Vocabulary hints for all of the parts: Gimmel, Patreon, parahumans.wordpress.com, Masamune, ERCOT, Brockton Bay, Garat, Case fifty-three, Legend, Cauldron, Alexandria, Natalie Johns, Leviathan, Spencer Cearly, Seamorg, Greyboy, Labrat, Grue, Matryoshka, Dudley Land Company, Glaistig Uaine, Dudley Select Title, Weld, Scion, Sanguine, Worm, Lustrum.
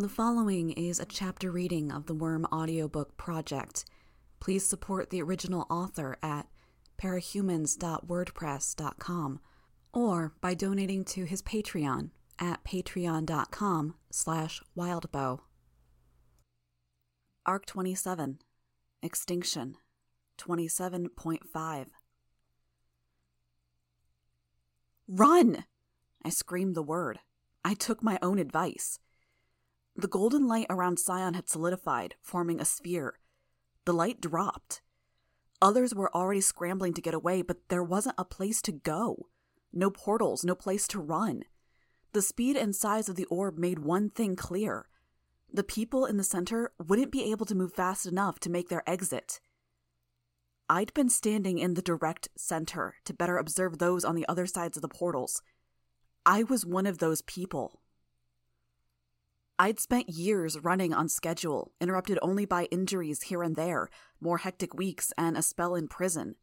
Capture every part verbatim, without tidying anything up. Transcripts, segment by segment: The following is a chapter reading of the Worm audiobook project. Please support the original author at parahumans dot wordpress dot com or by donating to his Patreon at patreon dot com slash wildbow. Arc twenty-seven, Extinction, twenty-seven point five. Run! I screamed the word. I took my own advice. The golden light around Scion had solidified, forming a sphere. The light dropped. Others were already scrambling to get away, but there wasn't a place to go. No portals, no place to run. The speed and size of the orb made one thing clear. The people in the center wouldn't be able to move fast enough to make their exit. I'd been standing in the direct center to better observe those on the other sides of the portals. I was one of those people. I'd spent years running on schedule, interrupted only by injuries here and there, more hectic weeks, and a spell in prison.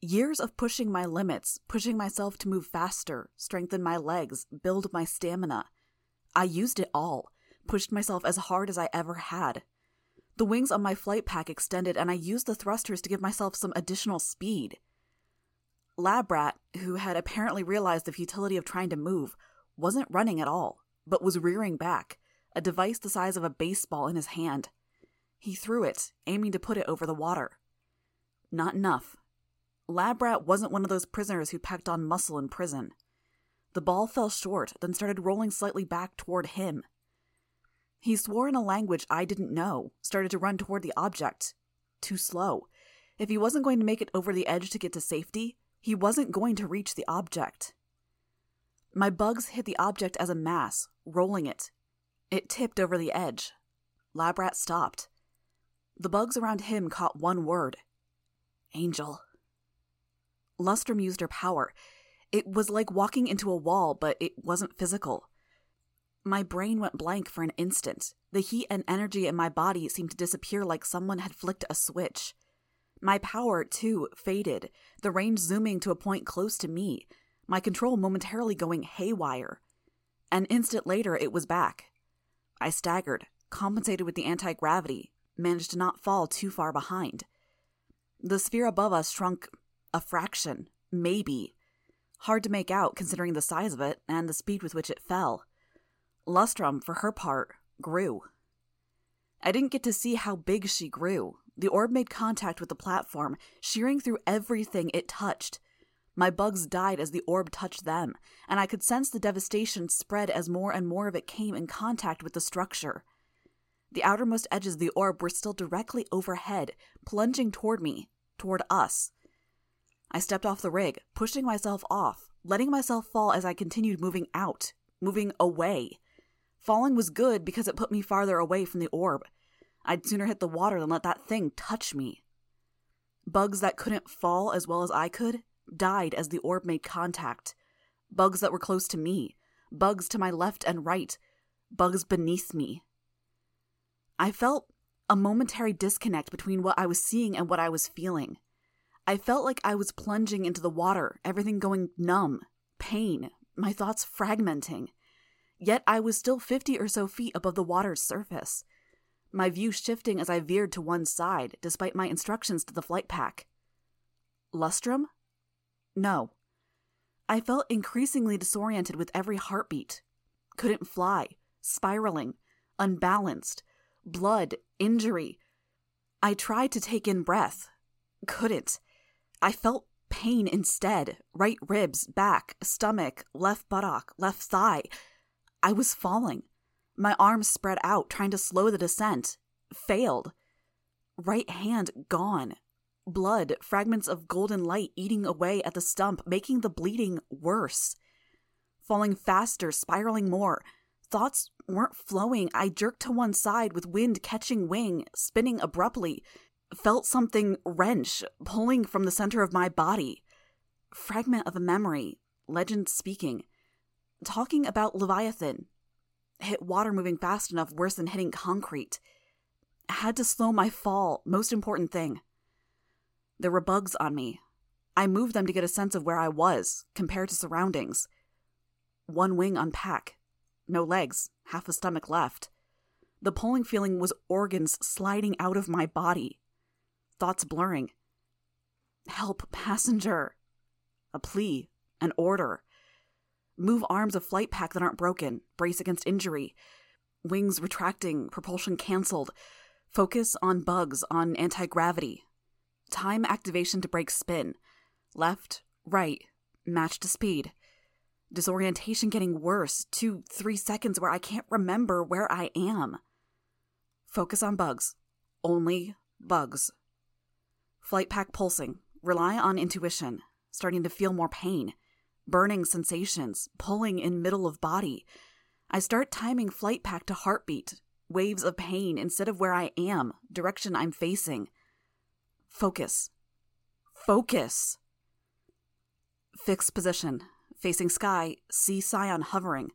Years of pushing my limits, pushing myself to move faster, strengthen my legs, build my stamina. I used it all, pushed myself as hard as I ever had. The wings on my flight pack extended, and I used the thrusters to give myself some additional speed. Labrat, who had apparently realized the futility of trying to move, wasn't running at all, but was rearing back, a device the size of a baseball in his hand. He threw it, aiming to put it over the water. Not enough. Labrat wasn't one of those prisoners who packed on muscle in prison. The ball fell short, then started rolling slightly back toward him. He swore in a language I didn't know, started to run toward the object. Too slow. If he wasn't going to make it over the edge to get to safety, he wasn't going to reach the object. My bugs hit the object as a mass, rolling it. It tipped over the edge. Labrat stopped. The bugs around him caught one word. Angel. Lustrum used her power. It was like walking into a wall, but it wasn't physical. My brain went blank for an instant. The heat and energy in my body seemed to disappear like someone had flicked a switch. My power, too, faded, the range zooming to a point close to me, my control momentarily going haywire. An instant later, it was back. I staggered, compensated with the anti-gravity, managed to not fall too far behind. The sphere above us shrunk a fraction, maybe. Hard to make out considering the size of it and the speed with which it fell. Lustrum, for her part, grew. I didn't get to see how big she grew. The orb made contact with the platform, shearing through everything it touched. My bugs died as the orb touched them, and I could sense the devastation spread as more and more of it came in contact with the structure. The outermost edges of the orb were still directly overhead, plunging toward me, toward us. I stepped off the rig, pushing myself off, letting myself fall as I continued moving out, moving away. Falling was good because it put me farther away from the orb. I'd sooner hit the water than let that thing touch me. Bugs that couldn't fall as well as I could died as the orb made contact. Bugs that were close to me. Bugs to my left and right. Bugs beneath me. I felt a momentary disconnect between what I was seeing and what I was feeling. I felt like I was plunging into the water, everything going numb, pain, my thoughts fragmenting. Yet I was still fifty or so feet above the water's surface. My view shifting as I veered to one side, despite my instructions to the flight pack. Lustrum? No. I felt increasingly disoriented with every heartbeat. Couldn't fly, spiraling, unbalanced, blood, injury. I tried to take in breath. Couldn't. I felt pain instead. Right ribs, back, stomach, left buttock, left thigh. I was falling. My arms spread out, trying to slow the descent. Failed. Right hand gone. Blood, fragments of golden light eating away at the stump, making the bleeding worse. Falling faster, spiraling more. Thoughts weren't flowing. I jerked to one side with wind catching wing, spinning abruptly. Felt something wrench, pulling from the center of my body. Fragment of a memory. Legend speaking. Talking about Leviathan. Hit water moving fast enough worse than hitting concrete. Had to slow my fall, most important thing. There were bugs on me. I moved them to get a sense of where I was, compared to surroundings. One wing on pack. No legs, half a stomach left. The pulling feeling was organs sliding out of my body. Thoughts blurring. Help, passenger. A plea. An order. Move arms of flight pack that aren't broken. Brace against injury. Wings retracting. Propulsion cancelled. Focus on bugs, on anti-gravity. Time activation to break spin. Left, right, match to speed. Disorientation getting worse. Two, three seconds where I can't remember where I am. Focus on bugs. Only bugs. Flight pack pulsing. Rely on intuition. Starting to feel more pain. Burning sensations. Pulling in middle of body. I start timing flight pack to heartbeat. Waves of pain instead of where I am. Direction I'm facing. Focus. Focus. Fixed position. Facing sky, see Scion hovering.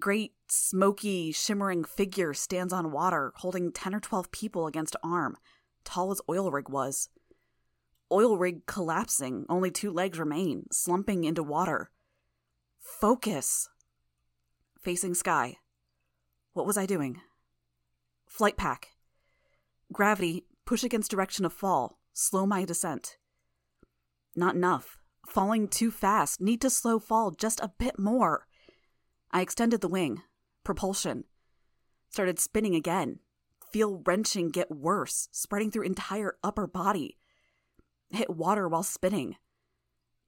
Great, smoky, shimmering figure stands on water, holding ten or twelve people against arm, tall as oil rig was. Oil rig collapsing, only two legs remain, slumping into water. Focus! Facing sky. What was I doing? Flight pack. Gravity, push against direction of fall, slow my descent. Not enough. Falling too fast. Need to slow fall just a bit more. I extended the wing. Propulsion. Started spinning again. Feel wrenching get worse, spreading through entire upper body. Hit water while spinning.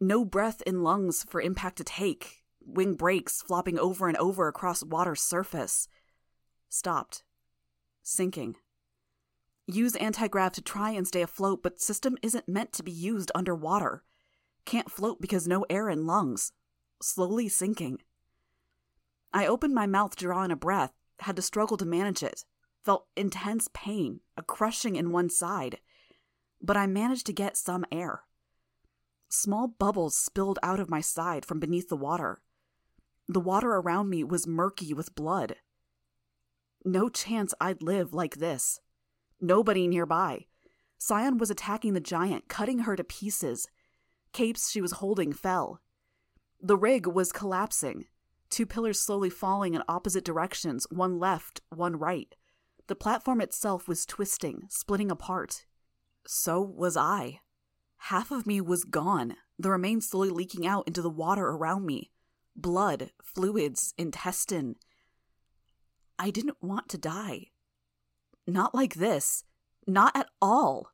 No breath in lungs for impact to take. Wing breaks, flopping over and over across water's surface. Stopped. Sinking. Use anti-grav to try and stay afloat, but system isn't meant to be used underwater. Can't float because no air in lungs. Slowly sinking. I opened my mouth to draw in a breath, had to struggle to manage it. Felt intense pain, a crushing in one side. But I managed to get some air. Small bubbles spilled out of my side from beneath the water. The water around me was murky with blood. No chance I'd live like this. Nobody nearby. Scion was attacking the giant, cutting her to pieces. Capes she was holding fell. The rig was collapsing, two pillars slowly falling in opposite directions, one left, one right. The platform itself was twisting, splitting apart. So was I. Half of me was gone, the remains slowly leaking out into the water around me. Blood, fluids, intestine. I didn't want to die. Not like this. Not at all.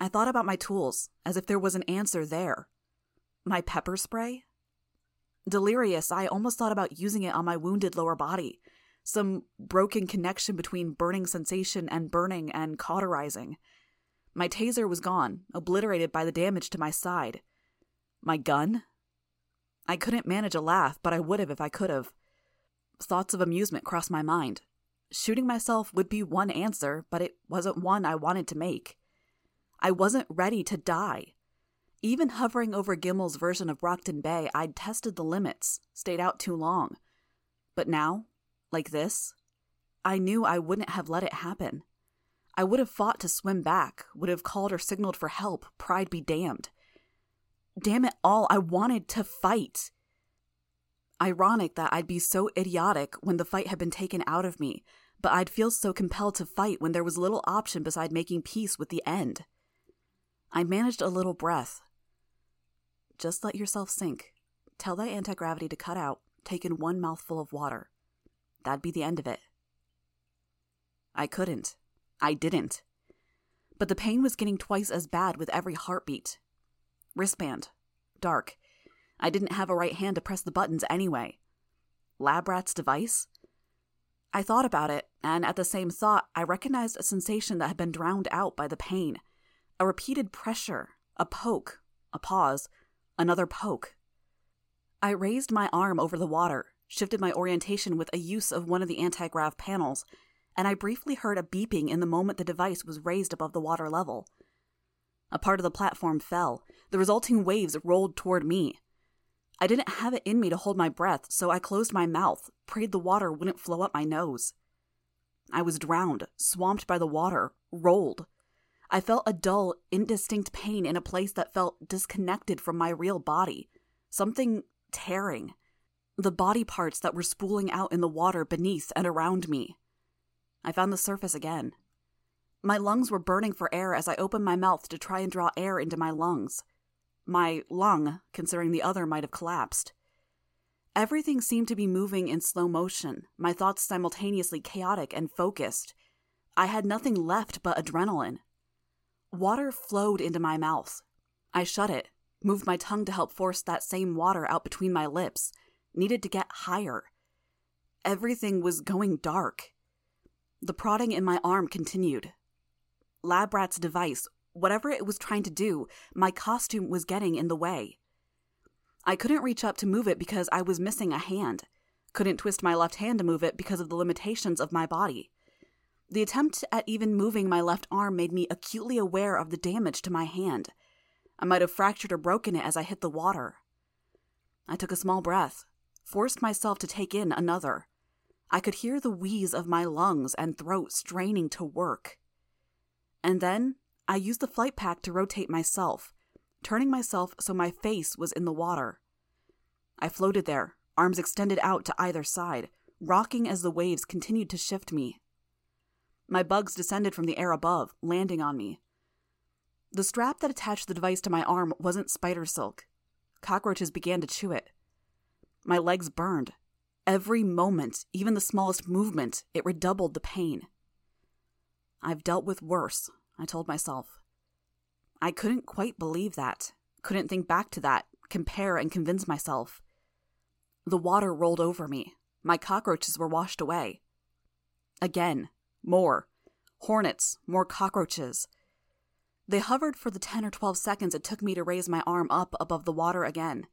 I thought about my tools, as if there was an answer there. My pepper spray? Delirious, I almost thought about using it on my wounded lower body. Some broken connection between burning sensation and burning and cauterizing. My taser was gone, obliterated by the damage to my side. My gun? I couldn't manage a laugh, but I would have if I could have. Thoughts of amusement crossed my mind. Shooting myself would be one answer, but it wasn't one I wanted to make. I wasn't ready to die. Even hovering over Gimmel's version of Brockton Bay, I'd tested the limits, stayed out too long. But now, like this, I knew I wouldn't have let it happen. I would have fought to swim back, would have called or signaled for help, pride be damned. Damn it all, I wanted to fight. Ironic that I'd be so idiotic when the fight had been taken out of me, but I'd feel so compelled to fight when there was little option beside making peace with the end. I managed a little breath. Just let yourself sink. Tell thy anti-gravity to cut out, take in one mouthful of water. That'd be the end of it. I couldn't. I didn't. But the pain was getting twice as bad with every heartbeat. Wristband. Dark. I didn't have a right hand to press the buttons anyway. Labrat's device? I thought about it, and at the same thought, I recognized a sensation that had been drowned out by the pain. A repeated pressure, a poke, a pause, another poke. I raised my arm over the water, shifted my orientation with a use of one of the anti-grav panels, and I briefly heard a beeping in the moment the device was raised above the water level. A part of the platform fell. The resulting waves rolled toward me. I didn't have it in me to hold my breath, so I closed my mouth, prayed the water wouldn't flow up my nose. I was drowned, swamped by the water, rolled. I felt a dull, indistinct pain in a place that felt disconnected from my real body. Something tearing. The body parts that were spooling out in the water beneath and around me. I found the surface again. My lungs were burning for air as I opened my mouth to try and draw air into my lungs. My lung, considering the other, might have collapsed. Everything seemed to be moving in slow motion, my thoughts simultaneously chaotic and focused. I had nothing left but adrenaline. Water flowed into my mouth. I shut it, moved my tongue to help force that same water out between my lips, needed to get higher. Everything was going dark. The prodding in my arm continued. Labrat's device, whatever it was trying to do, my costume was getting in the way. I couldn't reach up to move it because I was missing a hand. Couldn't twist my left hand to move it because of the limitations of my body. The attempt at even moving my left arm made me acutely aware of the damage to my hand. I might have fractured or broken it as I hit the water. I took a small breath, forced myself to take in another. I could hear the wheeze of my lungs and throat straining to work. And then I used the flight pack to rotate myself, turning myself so my face was in the water. I floated there, arms extended out to either side, rocking as the waves continued to shift me. My bugs descended from the air above, landing on me. The strap that attached the device to my arm wasn't spider silk. Cockroaches began to chew it. My legs burned. Every moment, even the smallest movement, it redoubled the pain. I've dealt with worse, I told myself. I couldn't quite believe that. Couldn't think back to that, compare and convince myself. The water rolled over me. My cockroaches were washed away. Again. More. Hornets. More cockroaches. They hovered for the ten or twelve seconds it took me to raise my arm up above the water again.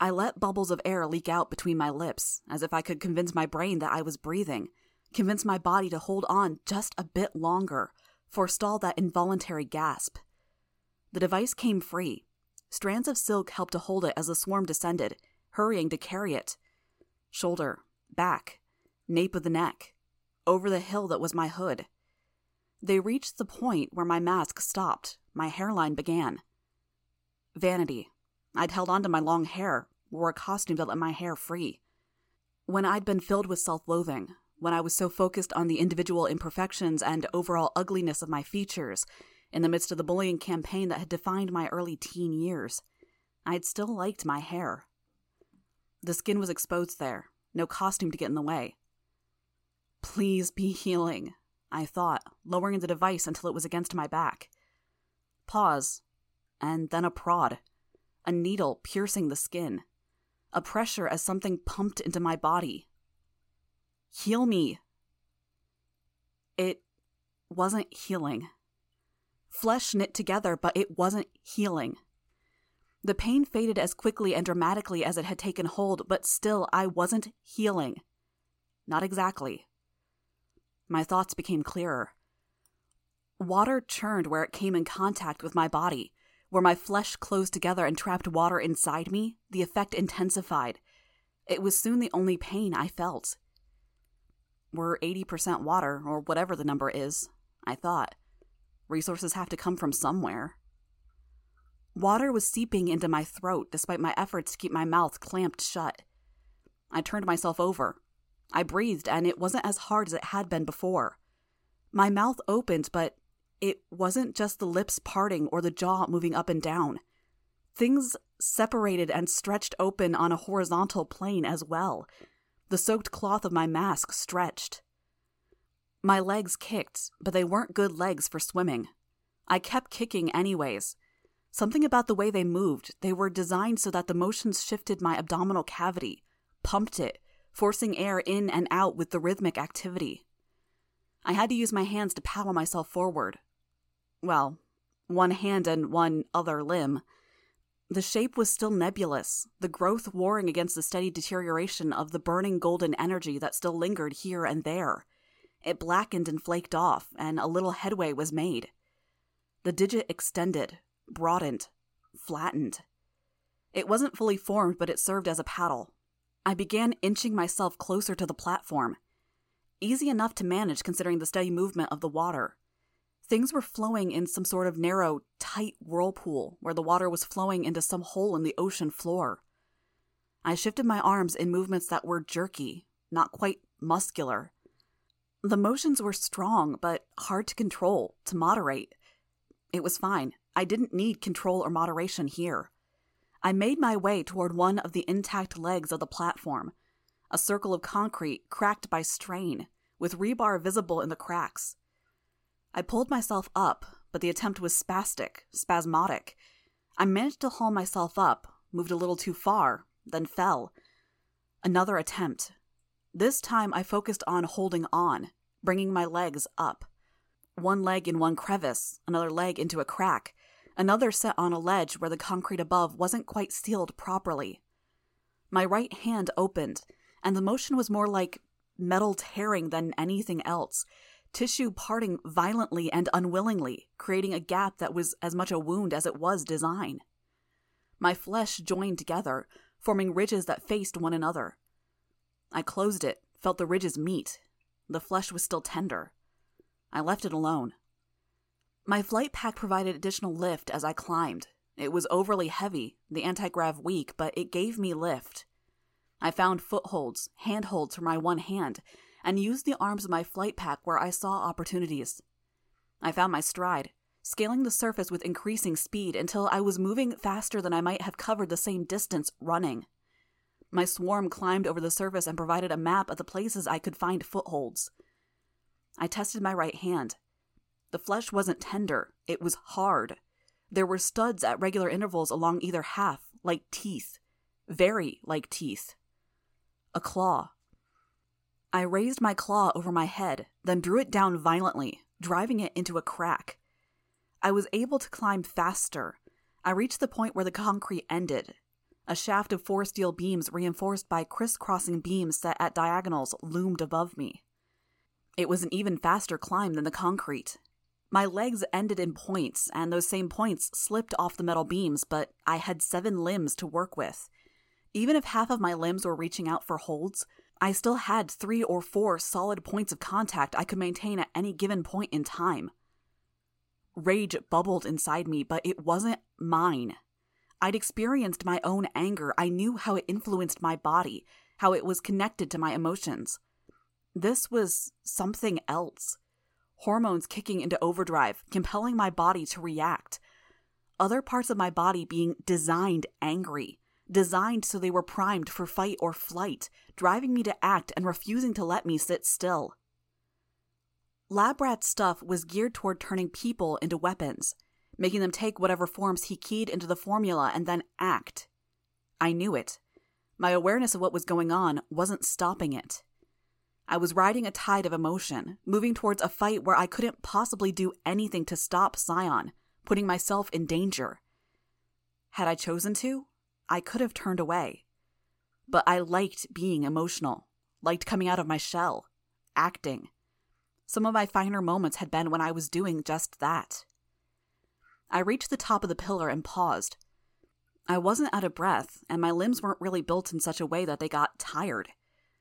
I let bubbles of air leak out between my lips, as if I could convince my brain that I was breathing, convince my body to hold on just a bit longer, forestall that involuntary gasp. The device came free. Strands of silk helped to hold it as the swarm descended, hurrying to carry it. Shoulder, back, nape of the neck, over the hill that was my hood. They reached the point where my mask stopped, my hairline began. Vanity. I'd held onto my long hair, wore a costume that let my hair free. When I'd been filled with self-loathing, when I was so focused on the individual imperfections and overall ugliness of my features, in the midst of the bullying campaign that had defined my early teen years, I'd still liked my hair. The skin was exposed there, no costume to get in the way. Please be healing, I thought, lowering the device until it was against my back. Pause, and then a prod. A needle piercing the skin. A pressure as something pumped into my body. Heal me. It wasn't healing. Flesh knit together, but it wasn't healing. The pain faded as quickly and dramatically as it had taken hold, but still I wasn't healing. Not exactly. My thoughts became clearer. Water churned where it came in contact with my body. Where my flesh closed together and trapped water inside me, the effect intensified. It was soon the only pain I felt. We're eighty percent water, or whatever the number is, I thought. Resources have to come from somewhere. Water was seeping into my throat despite my efforts to keep my mouth clamped shut. I turned myself over. I breathed, and it wasn't as hard as it had been before. My mouth opened, but it wasn't just the lips parting or the jaw moving up and down. Things separated and stretched open on a horizontal plane as well. The soaked cloth of my mask stretched. My legs kicked, but they weren't good legs for swimming. I kept kicking anyways. Something about the way they moved, they were designed so that the motions shifted my abdominal cavity, pumped it, forcing air in and out with the rhythmic activity. I had to use my hands to paddle myself forward. Well, one hand and one other limb. The shape was still nebulous, the growth warring against the steady deterioration of the burning golden energy that still lingered here and there. It blackened and flaked off, and a little headway was made. The digit extended, broadened, flattened. It wasn't fully formed, but it served as a paddle. I began inching myself closer to the platform. Easy enough to manage considering the steady movement of the water. Things were flowing in some sort of narrow, tight whirlpool where the water was flowing into some hole in the ocean floor. I shifted my arms in movements that were jerky, not quite muscular. The motions were strong, but hard to control, to moderate. It was fine. I didn't need control or moderation here. I made my way toward one of the intact legs of the platform, a circle of concrete cracked by strain, with rebar visible in the cracks. I pulled myself up, but the attempt was spastic, spasmodic. I managed to haul myself up, moved a little too far, then fell. Another attempt. This time I focused on holding on, bringing my legs up. One leg in one crevice, another leg into a crack, another set on a ledge where the concrete above wasn't quite sealed properly. My right hand opened, and the motion was more like metal tearing than anything else, tissue parting violently and unwillingly, creating a gap that was as much a wound as it was design. My flesh joined together, forming ridges that faced one another. I closed it, felt the ridges meet. The flesh was still tender. I left it alone. My flight pack provided additional lift as I climbed. It was overly heavy, the anti-grav weak, but it gave me lift. I found footholds, handholds for my one hand, and used the arms of my flight pack where I saw opportunities. I found my stride, scaling the surface with increasing speed until I was moving faster than I might have covered the same distance running. My swarm climbed over the surface and provided a map of the places I could find footholds. I tested my right hand. The flesh wasn't tender, it was hard. There were studs at regular intervals along either half, like teeth. Very like teeth. A claw. I raised my claw over my head, then drew it down violently, driving it into a crack. I was able to climb faster. I reached the point where the concrete ended. A shaft of four steel beams reinforced by crisscrossing beams set at diagonals loomed above me. It was an even faster climb than the concrete. My legs ended in points, and those same points slipped off the metal beams, but I had seven limbs to work with. Even if half of my limbs were reaching out for holds, I still had three or four solid points of contact I could maintain at any given point in time. Rage bubbled inside me, but it wasn't mine. I'd experienced my own anger. I knew how it influenced my body, how it was connected to my emotions. This was something else. Hormones kicking into overdrive, compelling my body to react. Other parts of my body being designed angry, designed so they were primed for fight or flight, driving me to act and refusing to let me sit still. Labrat's stuff was geared toward turning people into weapons, making them take whatever forms he keyed into the formula and then act. I knew it. My awareness of what was going on wasn't stopping it. I was riding a tide of emotion, moving towards a fight where I couldn't possibly do anything to stop Scion, putting myself in danger. Had I chosen to, I could have turned away. But I liked being emotional, liked coming out of my shell, acting. Some of my finer moments had been when I was doing just that. I reached the top of the pillar and paused. I wasn't out of breath, and my limbs weren't really built in such a way that they got tired.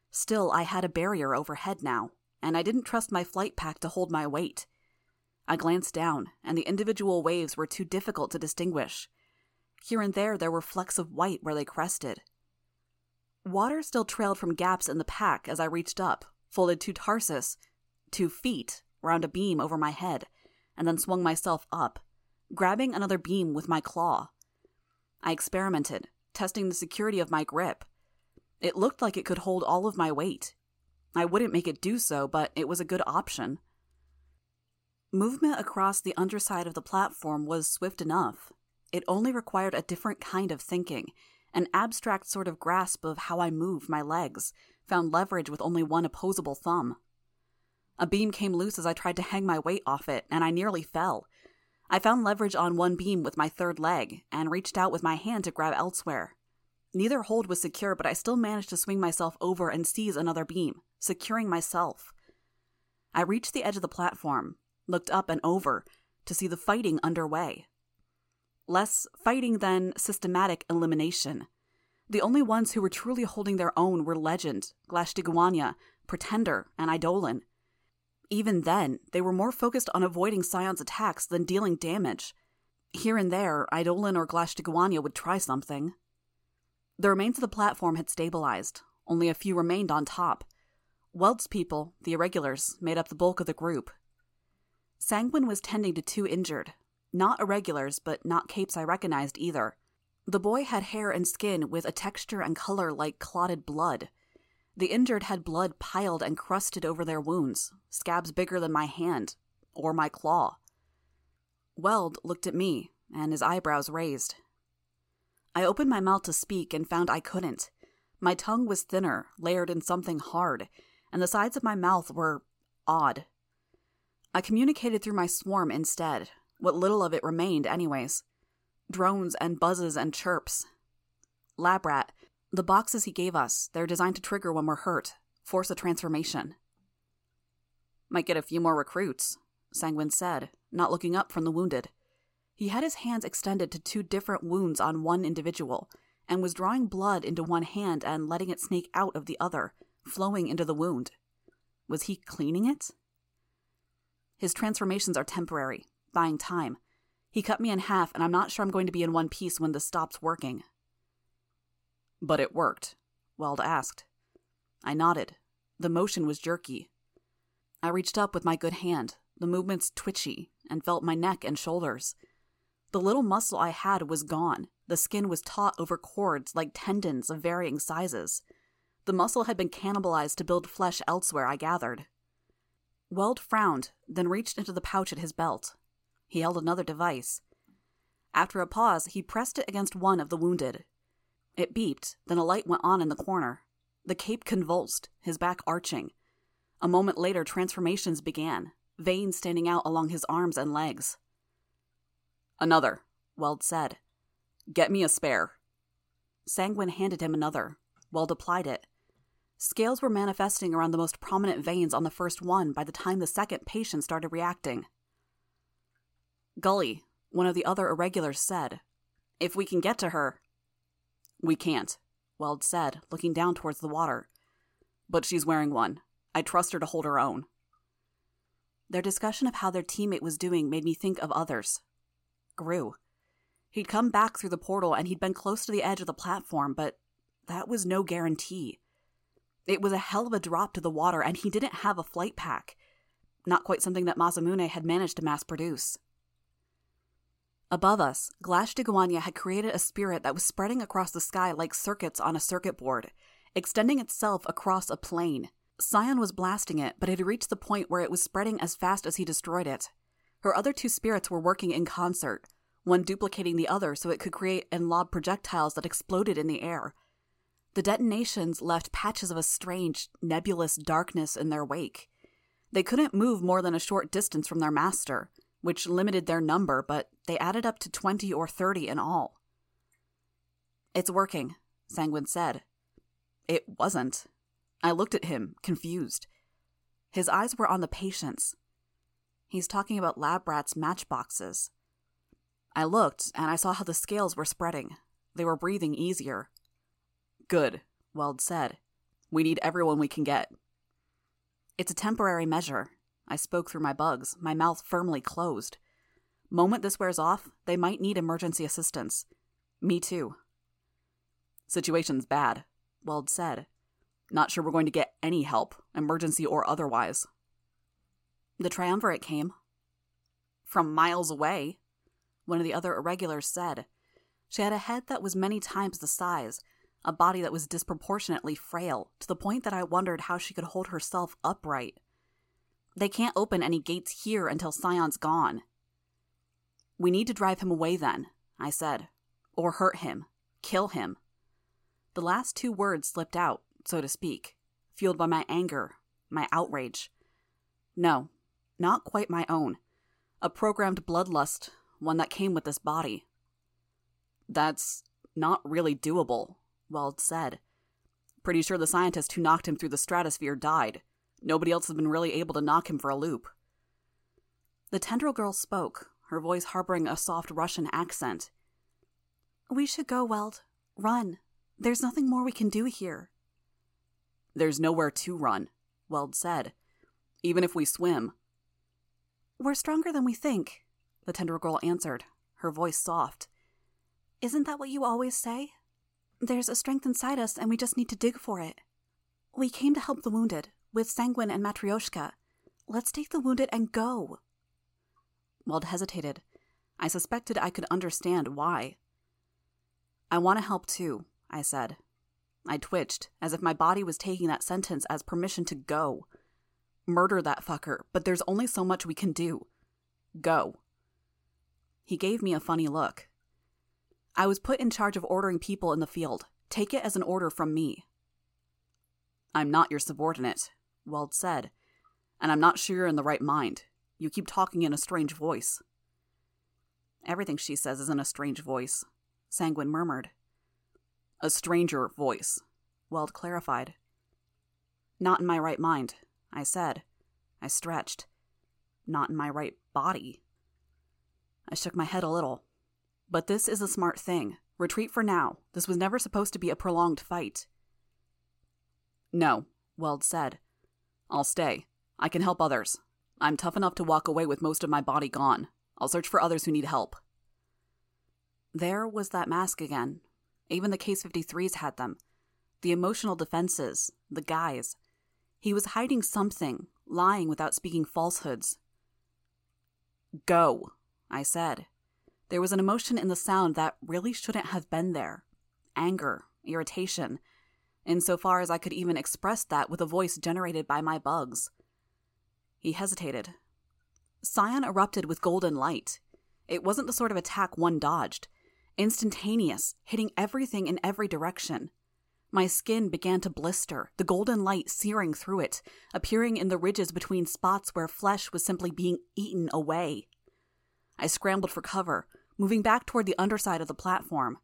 Still, I had a barrier overhead now, and I didn't trust my flight pack to hold my weight. I glanced down, and the individual waves were too difficult to distinguish. Here and there, there were flecks of white where they crested. Water still trailed from gaps in the pack as I reached up, folded two tarsus, two feet, round a beam over my head, and then swung myself up, grabbing another beam with my claw. I experimented, testing the security of my grip. It looked like it could hold all of my weight. I wouldn't make it do so, but it was a good option. Movement across the underside of the platform was swift enough. It only required a different kind of thinking, an abstract sort of grasp of how I moved my legs, found leverage with only one opposable thumb. A beam came loose as I tried to hang my weight off it, and I nearly fell. I found leverage on one beam with my third leg, and reached out with my hand to grab elsewhere. Neither hold was secure, but I still managed to swing myself over and seize another beam, securing myself. I reached the edge of the platform, looked up and over, to see the fighting underway. Less fighting than systematic elimination. The only ones who were truly holding their own were Legend, Glaistig Uaine, Pretender, and Eidolon. Even then, they were more focused on avoiding Scion's attacks than dealing damage. Here and there, Eidolon or Glaistig Uaine would try something. The remains of the platform had stabilized. Only a few remained on top. Weld's people, the irregulars, made up the bulk of the group. Sanguine was tending to two injured. Not irregulars, but not capes I recognized either. The boy had hair and skin with a texture and color like clotted blood. The injured had blood piled and crusted over their wounds, scabs bigger than my hand, or my claw. Weld looked at me, and his eyebrows raised. I opened my mouth to speak and found I couldn't. My tongue was thinner, layered in something hard, and the sides of my mouth were odd. I communicated through my swarm instead, what little of it remained anyways. Drones and buzzes and chirps. Labrat, the boxes he gave us, they're designed to trigger when we're hurt, force a transformation. Might get a few more recruits, Sanguine said, not looking up from the wounded. He had his hands extended to two different wounds on one individual, and was drawing blood into one hand and letting it sneak out of the other, flowing into the wound. Was he cleaning it? His transformations are temporary, buying time. He cut me in half, and I'm not sure I'm going to be in one piece when this stops working. But it worked, Weld asked. I nodded. The motion was jerky. I reached up with my good hand, the movements twitchy, and felt my neck and shoulders. The little muscle I had was gone. The skin was taut over cords like tendons of varying sizes. The muscle had been cannibalized to build flesh elsewhere, I gathered. Weld frowned, then reached into the pouch at his belt. He held another device. After a pause, he pressed it against one of the wounded. It beeped, then a light went on in the corner. The cape convulsed, his back arching. A moment later, transformations began, veins standing out along his arms and legs. Another, Weld said. Get me a spare. Sanguine handed him another. Weld applied it. Scales were manifesting around the most prominent veins on the first one by the time the second patient started reacting. Gully, one of the other irregulars, said. If we can get to her. We can't, Weld said, looking down towards the water. But she's wearing one. I trust her to hold her own. Their discussion of how their teammate was doing made me think of others. Grue. He'd come back through the portal and he'd been close to the edge of the platform, but that was no guarantee. It was a hell of a drop to the water, and he didn't have a flight pack. Not quite something that Masamune had managed to mass-produce. Above us, Glaistig Uaine had created a spirit that was spreading across the sky like circuits on a circuit board, extending itself across a plane. Scion was blasting it, but it had reached the point where it was spreading as fast as he destroyed it. Her other two spirits were working in concert, one duplicating the other so it could create and lob projectiles that exploded in the air. The detonations left patches of a strange, nebulous darkness in their wake. They couldn't move more than a short distance from their master, which limited their number, but they added up to twenty or thirty in all. It's working, Sanguine said. It wasn't. I looked at him, confused. His eyes were on the patients. He's talking about Labrat's matchboxes. I looked, and I saw how the scales were spreading. They were breathing easier. Good, Weld said. We need everyone we can get. It's a temporary measure. I spoke through my bugs, my mouth firmly closed. Moment this wears off, they might need emergency assistance. Me too. Situation's bad, Weld said. Not sure we're going to get any help, emergency or otherwise. The triumvirate came. From miles away, one of the other irregulars said. She had a head that was many times the size, a body that was disproportionately frail, to the point that I wondered how she could hold herself upright. They can't open any gates here until Scion's gone. We need to drive him away then, I said. Or hurt him. Kill him. The last two words slipped out, so to speak, fueled by my anger, my outrage. No, not quite my own. A programmed bloodlust, one that came with this body. That's not really doable, Weld said. Pretty sure the scientist who knocked him through the stratosphere died. Nobody else has been really able to knock him for a loop. The tendril girl spoke, her voice harboring a soft Russian accent. We should go, Weld. Run. There's nothing more we can do here. There's nowhere to run, Weld said. Even if we swim. We're stronger than we think, the tendril girl answered, her voice soft. Isn't that what you always say? There's a strength inside us, and we just need to dig for it. We came to help the wounded. With Sanguine and Matryoshka, let's take the wounded and go. Weld hesitated. I suspected I could understand why. I want to help too, I said. I twitched, as if my body was taking that sentence as permission to go. Murder that fucker, but there's only so much we can do. Go. He gave me a funny look. I was put in charge of ordering people in the field. Take it as an order from me. I'm not your subordinate, Weld said, and I'm not sure you're in the right mind. You keep talking in a strange voice. Everything she says is in a strange voice, Sanguine murmured. A stranger voice, Weld clarified. Not in my right mind, I said. I stretched. Not in my right body. I shook my head a little. But this is a smart thing. Retreat for now. This was never supposed to be a prolonged fight. No, Weld said. I'll stay. I can help others. I'm tough enough to walk away with most of my body gone. I'll search for others who need help. There was that mask again. Even the Case fifty-threes had them. The emotional defenses, the guise. He was hiding something, lying without speaking falsehoods. Go, I said. There was an emotion in the sound that really shouldn't have been there. Anger, irritation, insofar as I could even express that with a voice generated by my bugs. He hesitated. Scion erupted with golden light. It wasn't the sort of attack one dodged. Instantaneous, hitting everything in every direction. My skin began to blister, the golden light searing through it, appearing in the ridges between spots where flesh was simply being eaten away. I scrambled for cover, moving back toward the underside of the platform.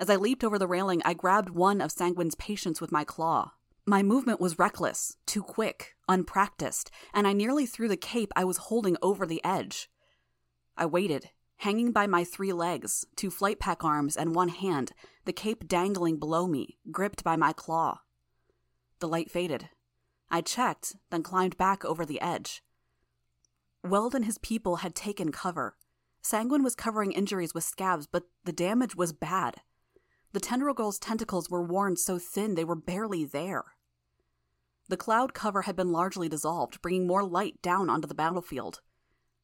As I leaped over the railing, I grabbed one of Sanguine's patients with my claw. My movement was reckless, too quick, unpracticed, and I nearly threw the cape I was holding over the edge. I waited, hanging by my three legs, two flight pack arms and one hand, the cape dangling below me, gripped by my claw. The light faded. I checked, then climbed back over the edge. Weld and his people had taken cover. Sanguine was covering injuries with scabs, but the damage was bad. The tendril girl's tentacles were worn so thin they were barely there. The cloud cover had been largely dissolved, bringing more light down onto the battlefield.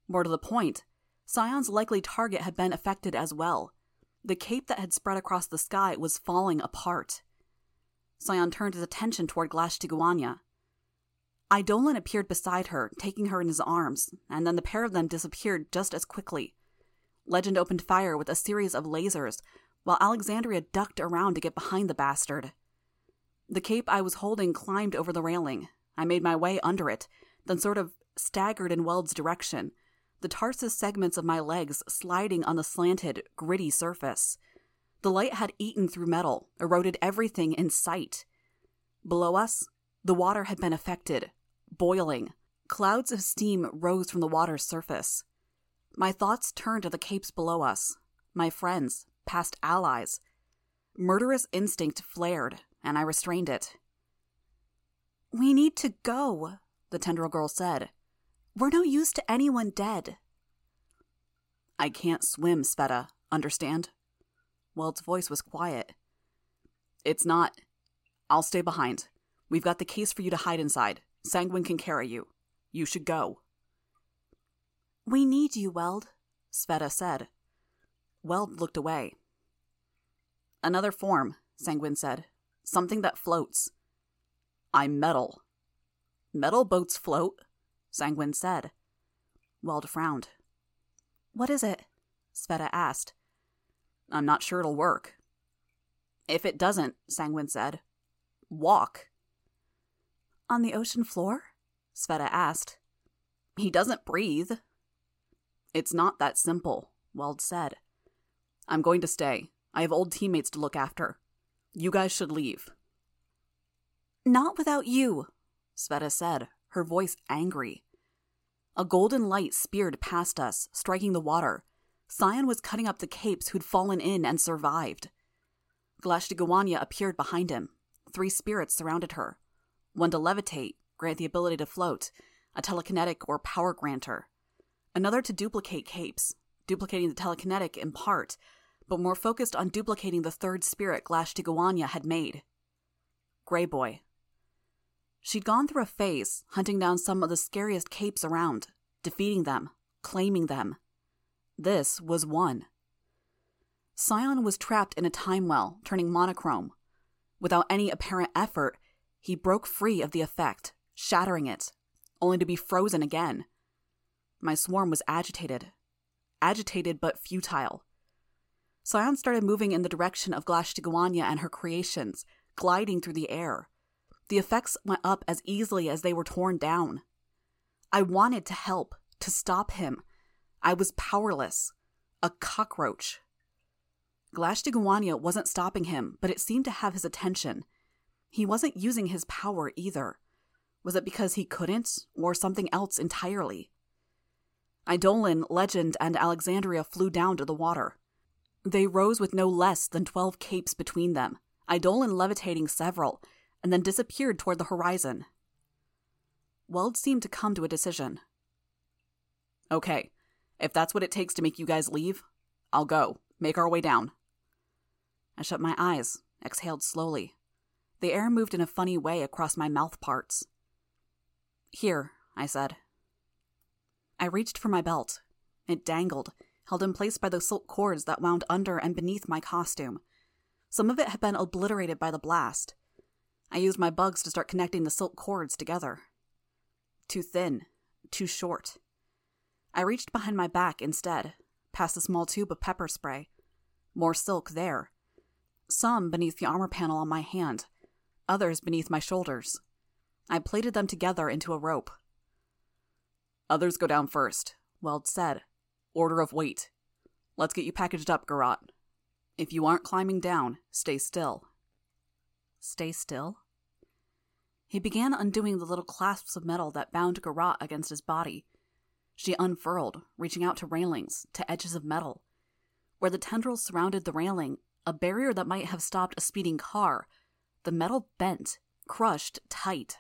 More to the point, Scion's likely target had been affected as well. The cape that had spread across the sky was falling apart. Scion turned his attention toward Glaistig Uaine. Eidolon appeared beside her, taking her in his arms, and then the pair of them disappeared just as quickly. Legend opened fire with a series of lasers, while Alexandria ducked around to get behind the bastard. The cape I was holding climbed over the railing. I made my way under it, then sort of staggered in Weld's direction, the tarsus segments of my legs sliding on the slanted, gritty surface. The light had eaten through metal, eroded everything in sight. Below us, the water had been affected, boiling. Clouds of steam rose from the water's surface. My thoughts turned to the capes below us, my friends, past allies. Murderous instinct flared, and I restrained it. "We need to go," the tendril girl said. "We're no use to anyone dead." "I can't swim, Sveta, understand?" Weld's voice was quiet. "It's not... I'll stay behind. We've got the case for you to hide inside. Sanguine can carry you. You should go." "We need you, Weld," Sveta said. Weld looked away. "Another form," Sanguine said. "Something that floats." "I'm metal." "Metal boats float?" Sanguine said. Weld frowned. "What is it?" Sveta asked. "I'm not sure it'll work." "If it doesn't," Sanguine said, "walk." "On the ocean floor?" Sveta asked. "He doesn't breathe." "It's not that simple," Weld said. "I'm going to stay. I have old teammates to look after. You guys should leave." "Not without you," Sveta said, her voice angry. A golden light speared past us, striking the water. Scion was cutting up the capes who'd fallen in and survived. Glaistig Uaine appeared behind him. Three spirits surrounded her. One to levitate, grant the ability to float, a telekinetic or power granter. Another to duplicate capes, duplicating the telekinetic in part, but more focused on duplicating the third spirit Glaistig Uaine had made. Greyboy. She'd gone through a phase, hunting down some of the scariest capes around, defeating them, claiming them. This was one. Scion was trapped in a time well, turning monochrome. Without any apparent effort, he broke free of the effect, shattering it, only to be frozen again. My swarm was agitated. Agitated but futile. Scion started moving in the direction of Glaistig Uaine and her creations, gliding through the air. The effects went up as easily as they were torn down. I wanted to help, to stop him. I was powerless. A cockroach. Glaistig Uaine wasn't stopping him, but it seemed to have his attention. He wasn't using his power either. Was it because he couldn't, or something else entirely? Eidolon, Legend, and Alexandria flew down to the water. They rose with no less than twelve capes between them, Eidolon levitating several, and then disappeared toward the horizon. Weld seemed to come to a decision. Okay, if that's what it takes to make you guys leave, I'll go. Make our way down. I shut my eyes, exhaled slowly. The air moved in a funny way across my mouth parts. Here, I said. I reached for my belt. It dangled, held in place by the silk cords that wound under and beneath my costume. Some of it had been obliterated by the blast. I used my bugs to start connecting the silk cords together. Too thin, too short. I reached behind my back instead, past a small tube of pepper spray. More silk there. Some beneath the armor panel on my hand, others beneath my shoulders. I plaited them together into a rope. Others go down first, Weld said. Order of weight. Let's get you packaged up, Garat. If you aren't climbing down, stay still. Stay still? He began undoing the little clasps of metal that bound Garat against his body. She unfurled, reaching out to railings, to edges of metal. Where the tendrils surrounded the railing, a barrier that might have stopped a speeding car, the metal bent, crushed tight.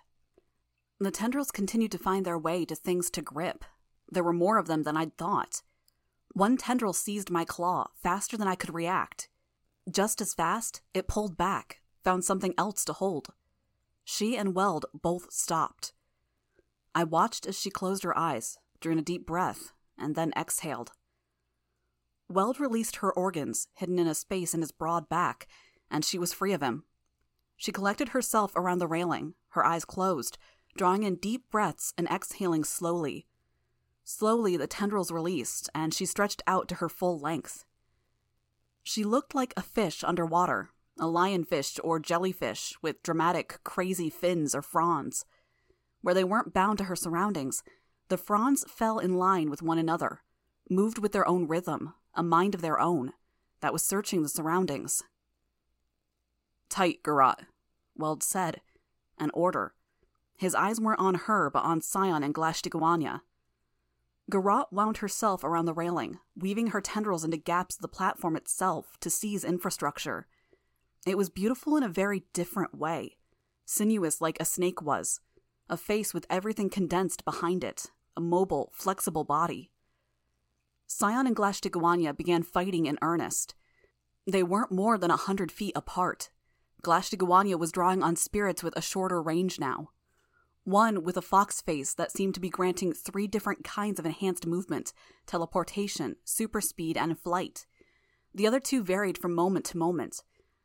The tendrils continued to find their way to things to grip. There were more of them than I'd thought. One tendril seized my claw, faster than I could react. Just as fast, it pulled back, found something else to hold. She and Weld both stopped. I watched as she closed her eyes, drew in a deep breath, and then exhaled. Weld released her organs, hidden in a space in his broad back, and she was free of him. She collected herself around the railing, her eyes closed, drawing in deep breaths and exhaling slowly. Slowly the tendrils released, and she stretched out to her full length. She looked like a fish underwater, a lionfish or jellyfish with dramatic, crazy fins or fronds. Where they weren't bound to her surroundings, the fronds fell in line with one another, moved with their own rhythm, a mind of their own, that was searching the surroundings. Tight, Garat, Weld said, an order. His eyes weren't on her but on Scion and Glaistig Uaine. Garat wound herself around the railing, weaving her tendrils into gaps of the platform itself to seize infrastructure. It was beautiful in a very different way, sinuous like a snake was, a face with everything condensed behind it, a mobile, flexible body. Scion and Glaistig Uaine began fighting in earnest. They weren't more than a hundred feet apart. Glaistig Uaine was drawing on spirits with a shorter range now. One with a fox face that seemed to be granting three different kinds of enhanced movement, teleportation, superspeed, and flight. The other two varied from moment to moment.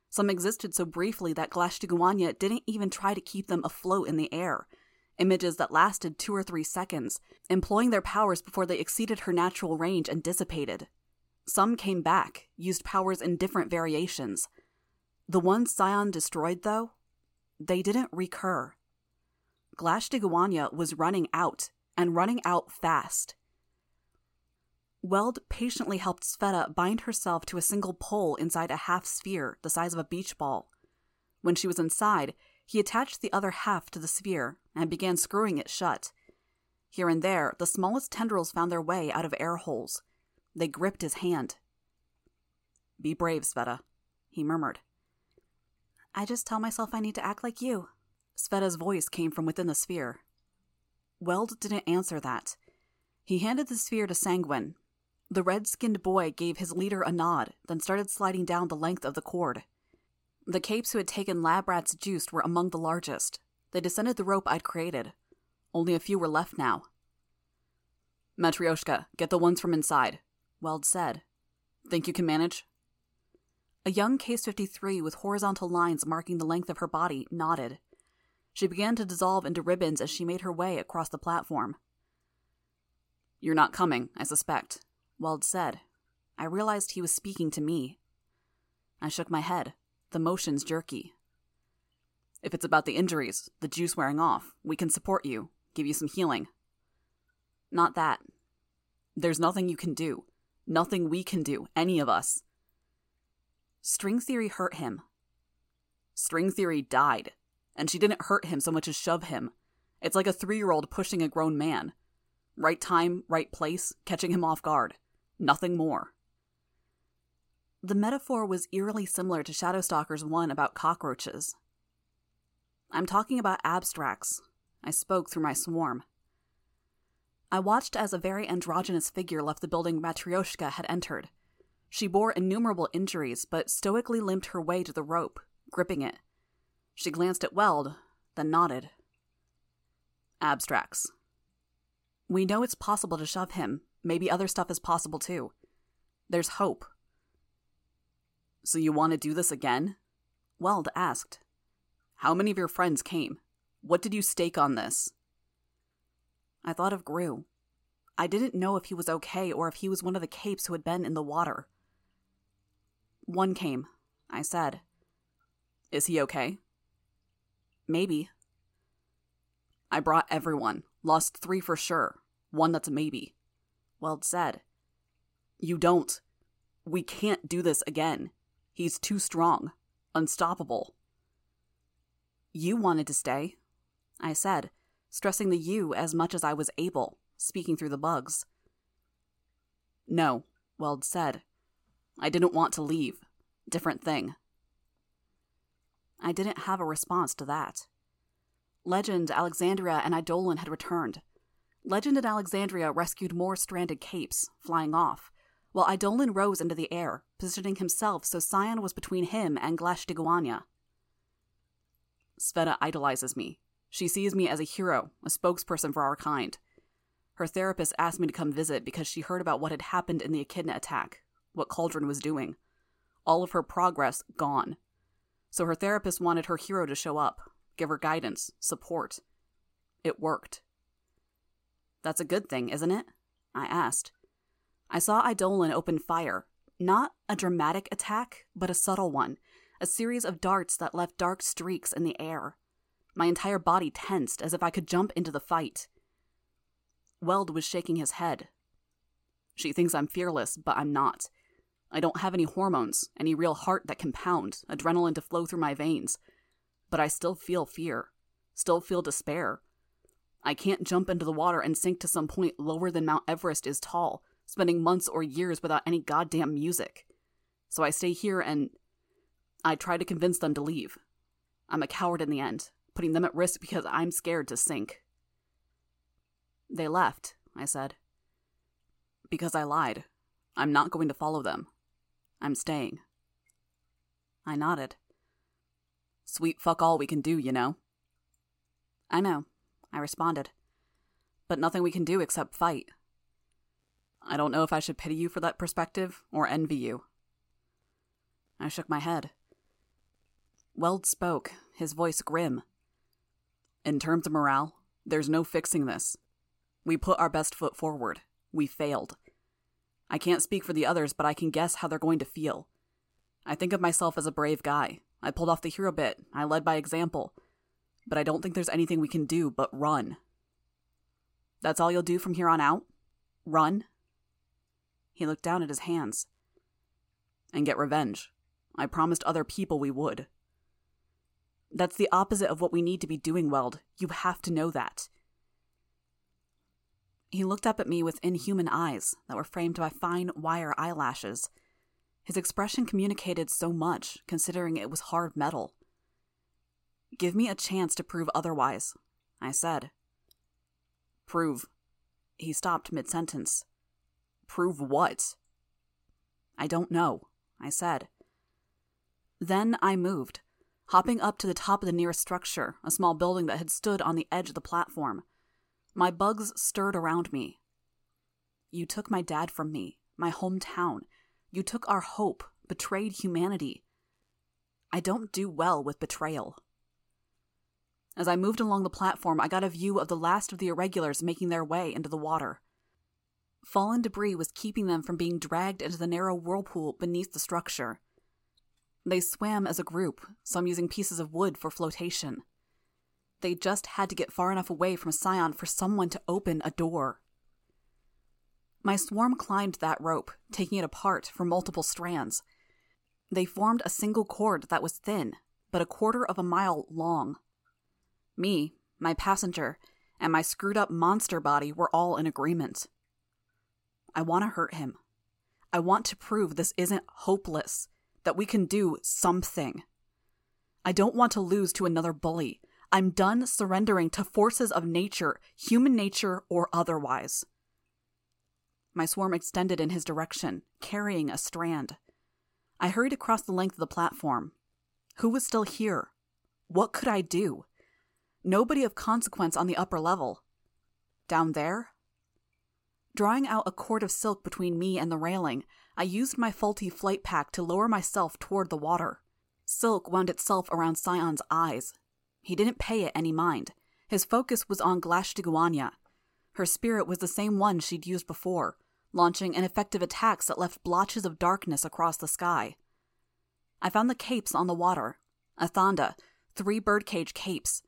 Some existed so briefly that Glaistig Uaine didn't even try to keep them afloat in the air. Images that lasted two or three seconds, employing their powers before they exceeded her natural range and dissipated. Some came back, used powers in different variations. The ones Scion destroyed, though, they didn't recur. Glaistig Uaine was running out, and running out fast. Weld patiently helped Sveta bind herself to a single pole inside a half-sphere the size of a beach ball. When she was inside, he attached the other half to the sphere and began screwing it shut. Here and there, the smallest tendrils found their way out of air holes. They gripped his hand. "Be brave, Sveta," he murmured. "I just tell myself I need to act like you." Sveta's voice came from within the sphere. Weld didn't answer that. He handed the sphere to Sanguine. The red-skinned boy gave his leader a nod, then started sliding down the length of the cord. The capes who had taken Labrat's juice were among the largest, They descended the rope I'd created. Only a few were left now. Matryoshka, get the ones from inside, Weld said. Think you can manage? A young Case fifty-three with horizontal lines marking the length of her body nodded. She began to dissolve into ribbons as she made her way across the platform. You're not coming, I suspect, Weld said. I realized he was speaking to me. I shook my head, the motions jerky. If it's about the injuries, the juice wearing off, we can support you, give you some healing. Not that. There's nothing you can do. Nothing we can do, any of us. String theory hurt him. String theory died, and she didn't hurt him so much as shove him. It's like a three-year-old pushing a grown man. Right time, right place, catching him off guard. Nothing more. The metaphor was eerily similar to Shadowstalker's one about cockroaches. I'm talking about abstracts. I spoke through my swarm. I watched as a very androgynous figure left the building Matryoshka had entered. She bore innumerable injuries, but stoically limped her way to the rope, gripping it. She glanced at Weld, then nodded. Abstracts. We know it's possible to shove him. Maybe other stuff is possible too. There's hope. So you want to do this again? Weld asked. How many of your friends came? What did you stake on this? I thought of Grue. I didn't know if he was okay or if he was one of the capes who had been in the water. One came, I said. Is he okay? Maybe. I brought everyone. Lost three for sure. One that's a maybe. Weld said. You don't. We can't do this again. He's too strong. Unstoppable. You wanted to stay, I said, stressing the you as much as I was able, speaking through the bugs. No, Weld said. I didn't want to leave. Different thing. I didn't have a response to that. Legend, Alexandria, and Eidolon had returned. Legend and Alexandria rescued more stranded capes, flying off, while Eidolon rose into the air, positioning himself so Scion was between him and Glaistig Uaine. Sveta idolizes me. She sees me as a hero, a spokesperson for our kind. Her therapist asked me to come visit because she heard about what had happened in the Echidna attack, what Cauldron was doing. All of her progress gone. So her therapist wanted her hero to show up, give her guidance, support. It worked. That's a good thing, isn't it? I asked. I saw Eidolon open fire. Not a dramatic attack, but a subtle one. A series of darts that left dark streaks in the air. My entire body tensed as if I could jump into the fight. Weld was shaking his head. She thinks I'm fearless, but I'm not. I don't have any hormones, any real heart that can pound, adrenaline to flow through my veins. But I still feel fear. Still feel despair. I can't jump into the water and sink to some point lower than Mount Everest is tall, spending months or years without any goddamn music. So I stay here and... I try to convince them to leave. I'm a coward in the end, putting them at risk because I'm scared to sink. They left, I said. Because I lied. I'm not going to follow them. I'm staying. I nodded. Sweet fuck all we can do, you know. I know, I responded. But nothing we can do except fight. I don't know if I should pity you for that perspective or envy you. I shook my head. Weld spoke, his voice grim. In terms of morale, there's no fixing this. We put our best foot forward. We failed. I can't speak for the others, but I can guess how they're going to feel. I think of myself as a brave guy. I pulled off the hero bit. I led by example. But I don't think there's anything we can do but run. That's all you'll do from here on out? Run? He looked down at his hands. And get revenge. I promised other people we would. That's the opposite of what we need to be doing, Weld. You have to know that. He looked up at me with inhuman eyes that were framed by fine wire eyelashes. His expression communicated so much, considering it was hard metal. Give me a chance to prove otherwise, I said. Prove. He stopped mid-sentence. Prove what? I don't know, I said. Then I moved. hopping up to the top of the nearest structure, a small building that had stood on the edge of the platform. My bugs stirred around me. You took my dad from me, my hometown. You took our hope, betrayed humanity. I don't do well with betrayal. As I moved along the platform, I got a view of the last of the irregulars making their way into the water. Fallen debris was keeping them from being dragged into the narrow whirlpool beneath the structure. They swam as a group, some using pieces of wood for flotation. They just had to get far enough away from Scion for someone to open a door. My swarm climbed that rope, taking it apart for multiple strands. They formed a single cord that was thin, but a quarter of a mile long. Me, my passenger, and my screwed-up monster body were all in agreement. I want to hurt him. I want to prove this isn't hopeless, that we can do something. I don't want to lose to another bully. I'm done surrendering to forces of nature, human nature or otherwise. My swarm extended in his direction, carrying a strand. I hurried across the length of the platform. Who was still here? What could I do? Nobody of consequence on the upper level. Down there? Drawing out a cord of silk between me and the railing, I used my faulty flight pack to lower myself toward the water. Silk wound itself around Scion's eyes. He didn't pay it any mind. His focus was on Glaistig Uaine. Her spirit was the same one she'd used before, launching ineffective attacks that left blotches of darkness across the sky. I found the capes on the water. A Thonda, three birdcage capes.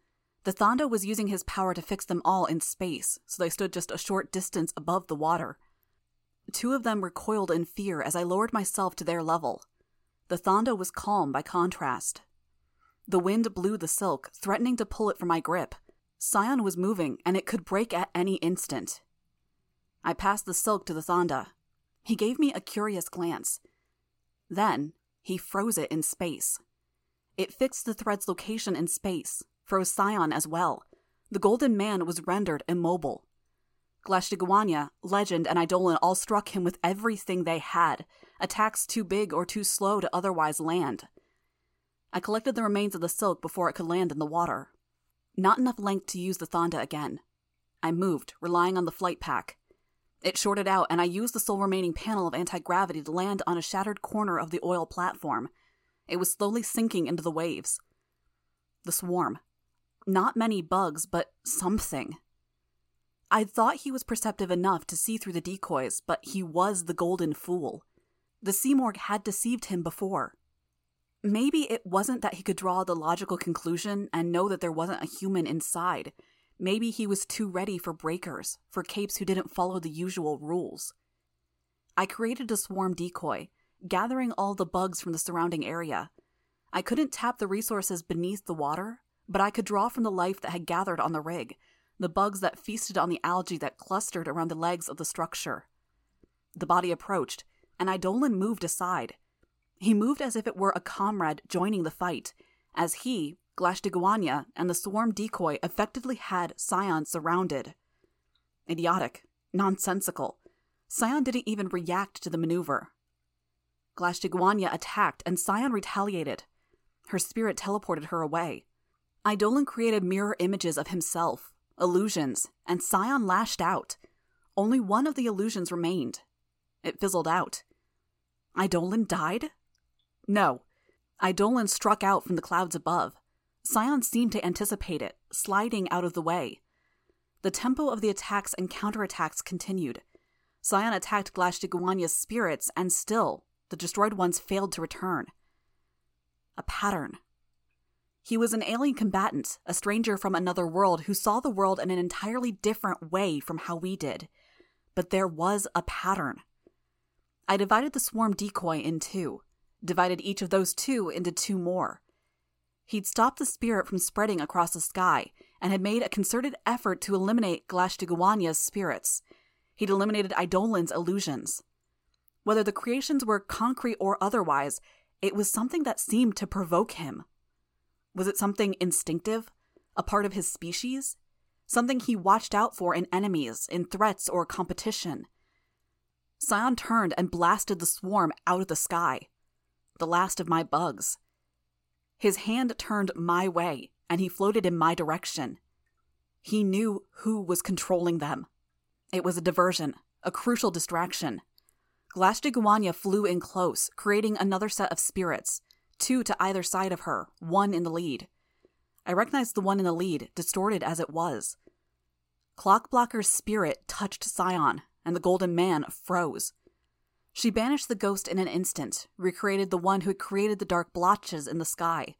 The Thonda was using his power to fix them all in space, so they stood just a short distance above the water. Two of them recoiled in fear as I lowered myself to their level. The Thonda was calm by contrast. The wind blew the silk, threatening to pull it from my grip. Scion was moving, and it could break at any instant. I passed the silk to the Thonda. He gave me a curious glance. Then, he froze it in space. It fixed the thread's location in space, froze Scion as well. The Golden Man was rendered immobile. Glaistig Uaine, Legend, and Eidolon all struck him with everything they had, attacks too big or too slow to otherwise land. I collected the remains of the silk before it could land in the water. Not enough length to use the Thonda again. I moved, relying on the flight pack. It shorted out, and I used the sole remaining panel of anti-gravity to land on a shattered corner of the oil platform. It was slowly sinking into the waves. The swarm. Not many bugs, but something. I thought he was perceptive enough to see through the decoys, but he was the golden fool. The Seamorg had deceived him before. Maybe it wasn't that he could draw the logical conclusion and know that there wasn't a human inside. Maybe he was too ready for breakers, for capes who didn't follow the usual rules. I created a swarm decoy, gathering all the bugs from the surrounding area. I couldn't tap the resources beneath the water, but I could draw from the life that had gathered on the rig, the bugs that feasted on the algae that clustered around the legs of the structure. The body approached, and Eidolon moved aside. He moved as if it were a comrade joining the fight, as he, Glaistig Uaine, and the swarm decoy effectively had Scion surrounded. Idiotic. Nonsensical. Scion didn't even react to the maneuver. Glaistig Uaine attacked, and Scion retaliated. Her spirit teleported her away. Eidolon created mirror images of himself, illusions, and Scion lashed out. Only one of the illusions remained. It fizzled out. Eidolon died? No. Eidolon struck out from the clouds above. Scion seemed to anticipate it, sliding out of the way. The tempo of the attacks and counterattacks continued. Scion attacked Glaistig Uaine's spirits, and still, the destroyed ones failed to return. A pattern. He was an alien combatant, a stranger from another world who saw the world in an entirely different way from how we did. But there was a pattern. I divided the swarm decoy in two. Divided each of those two into two more. He'd stopped the spirit from spreading across the sky, and had made a concerted effort to eliminate Glaistig Uaine's spirits. He'd eliminated Eidolon's illusions. Whether the creations were concrete or otherwise, it was something that seemed to provoke him. Was it something instinctive? A part of his species? Something he watched out for in enemies, in threats or competition? Scion turned and blasted the swarm out of the sky. The last of my bugs. His hand turned my way, and he floated in my direction. He knew who was controlling them. It was a diversion, a crucial distraction. Glaistig Uaine flew in close, creating another set of spirits, two to either side of her, one in the lead. I recognized the one in the lead, distorted as it was. Clockblocker's spirit touched Scion, and the golden man froze. She banished the ghost in an instant, recreated the one who had created the dark blotches in the sky.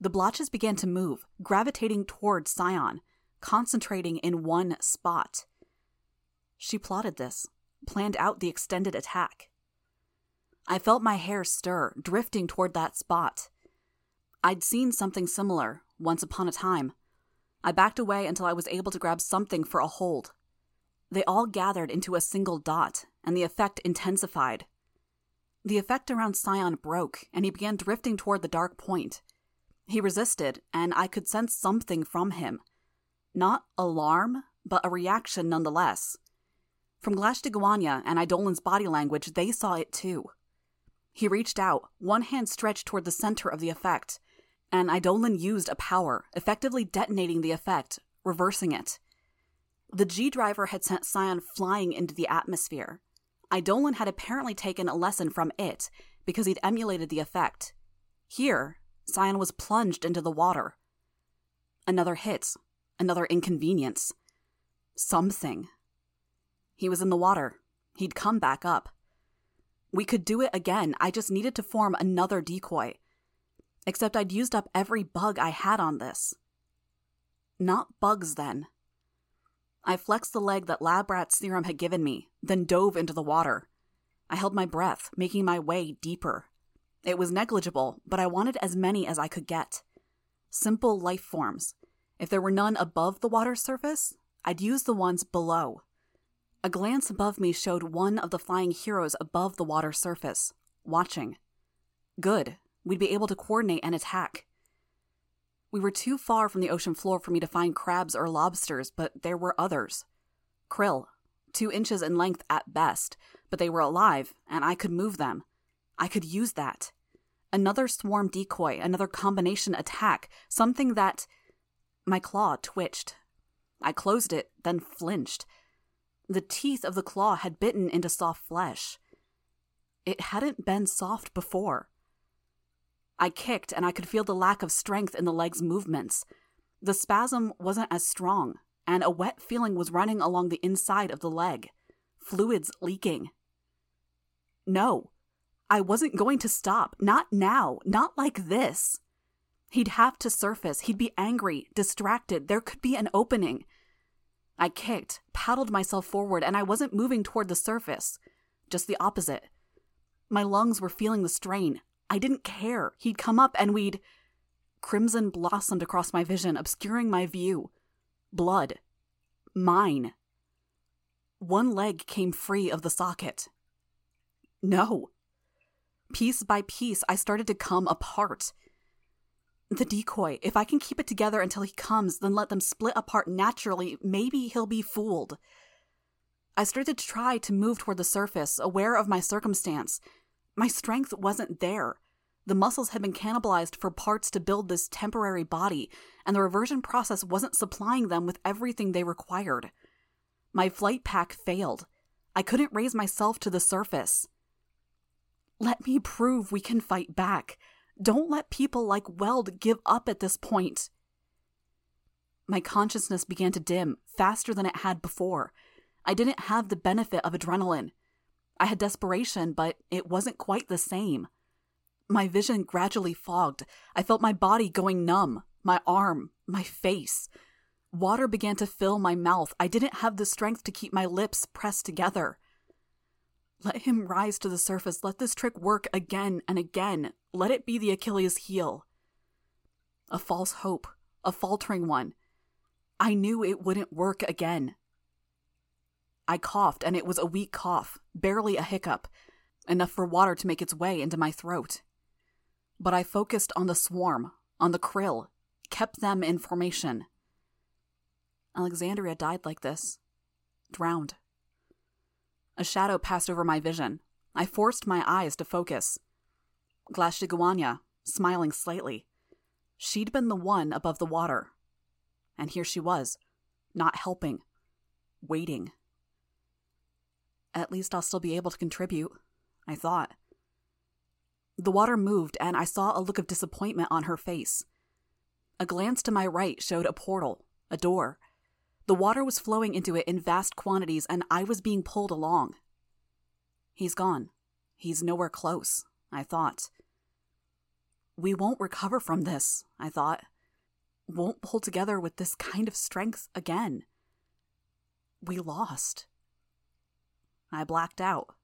The blotches began to move, gravitating toward Scion, concentrating in one spot. She plotted this, planned out the extended attack. I felt my hair stir, drifting toward that spot. I'd seen something similar, once upon a time. I backed away until I was able to grab something for a hold. They all gathered into a single dot, and the effect intensified. The effect around Scion broke, and he began drifting toward the dark point. He resisted, and I could sense something from him. Not alarm, but a reaction nonetheless. From Glaistig Uaine and Eidolon's body language, they saw it too. He reached out, one hand stretched toward the center of the effect, and Eidolon used a power, effectively detonating the effect, reversing it. The G-Driver had sent Scion flying into the atmosphere. Eidolon had apparently taken a lesson from it, because he'd emulated the effect. Here, Scion was plunged into the water. Another hit. Another inconvenience. Something. He was in the water. He'd come back up. We could do it again. I just needed to form another decoy. Except I'd used up every bug I had on this. Not bugs, then. I flexed the leg that Labrat's serum had given me, then dove into the water. I held my breath, making my way deeper. It was negligible, but I wanted as many as I could get. Simple life forms. If there were none above the water surface, I'd use the ones below. A glance above me showed one of the flying heroes above the water surface, watching. Good. We'd be able to coordinate an attack. We were too far from the ocean floor for me to find crabs or lobsters, but there were others. Krill, two inches in length at best, but they were alive, and I could move them. I could use that. Another swarm decoy, another combination attack, something that... My claw twitched. I closed it, then flinched. The teeth of the claw had bitten into soft flesh. It hadn't been soft before. I kicked, and I could feel the lack of strength in the leg's movements. The spasm wasn't as strong, and a wet feeling was running along the inside of the leg. Fluids leaking. No, I wasn't going to stop. Not now. Not like this. He'd have to surface. He'd be angry, distracted. There could be an opening. I kicked, paddled myself forward, and I wasn't moving toward the surface. Just the opposite. My lungs were feeling the strain. I didn't care. He'd come up and we'd... Crimson blossomed across my vision, obscuring my view. Blood. Mine. One leg came free of the socket. No. Piece by piece, I started to come apart. The decoy. If I can keep it together until he comes, then let them split apart naturally. Maybe he'll be fooled. I started to try to move toward the surface, aware of my circumstance. My strength wasn't there. The muscles had been cannibalized for parts to build this temporary body, and the reversion process wasn't supplying them with everything they required. My flight pack failed. I couldn't raise myself to the surface. Let me prove we can fight back. Don't let people like Weld give up at this point. My consciousness began to dim, faster than it had before. I didn't have the benefit of adrenaline. I had desperation, but it wasn't quite the same. My vision gradually fogged. I felt my body going numb, my arm, my face. Water began to fill my mouth. I didn't have the strength to keep my lips pressed together. Let him rise to the surface. Let this trick work again and again. Let it be the Achilles heel. A false hope, a faltering one. I knew it wouldn't work again. I coughed, and it was a weak cough, barely a hiccup, enough for water to make its way into my throat. But I focused on the swarm, on the krill, kept them in formation. Alexandria died like this. Drowned. A shadow passed over my vision. I forced my eyes to focus. Glaistig Uaine, smiling slightly. She'd been the one above the water. And here she was, not helping, waiting. At least I'll still be able to contribute, I thought. The water moved, and I saw a look of disappointment on her face. A glance to my right showed a portal, a door. The water was flowing into it in vast quantities, and I was being pulled along. He's gone. He's nowhere close, I thought. We won't recover from this, I thought. Won't pull together with this kind of strength again. We lost. I blacked out,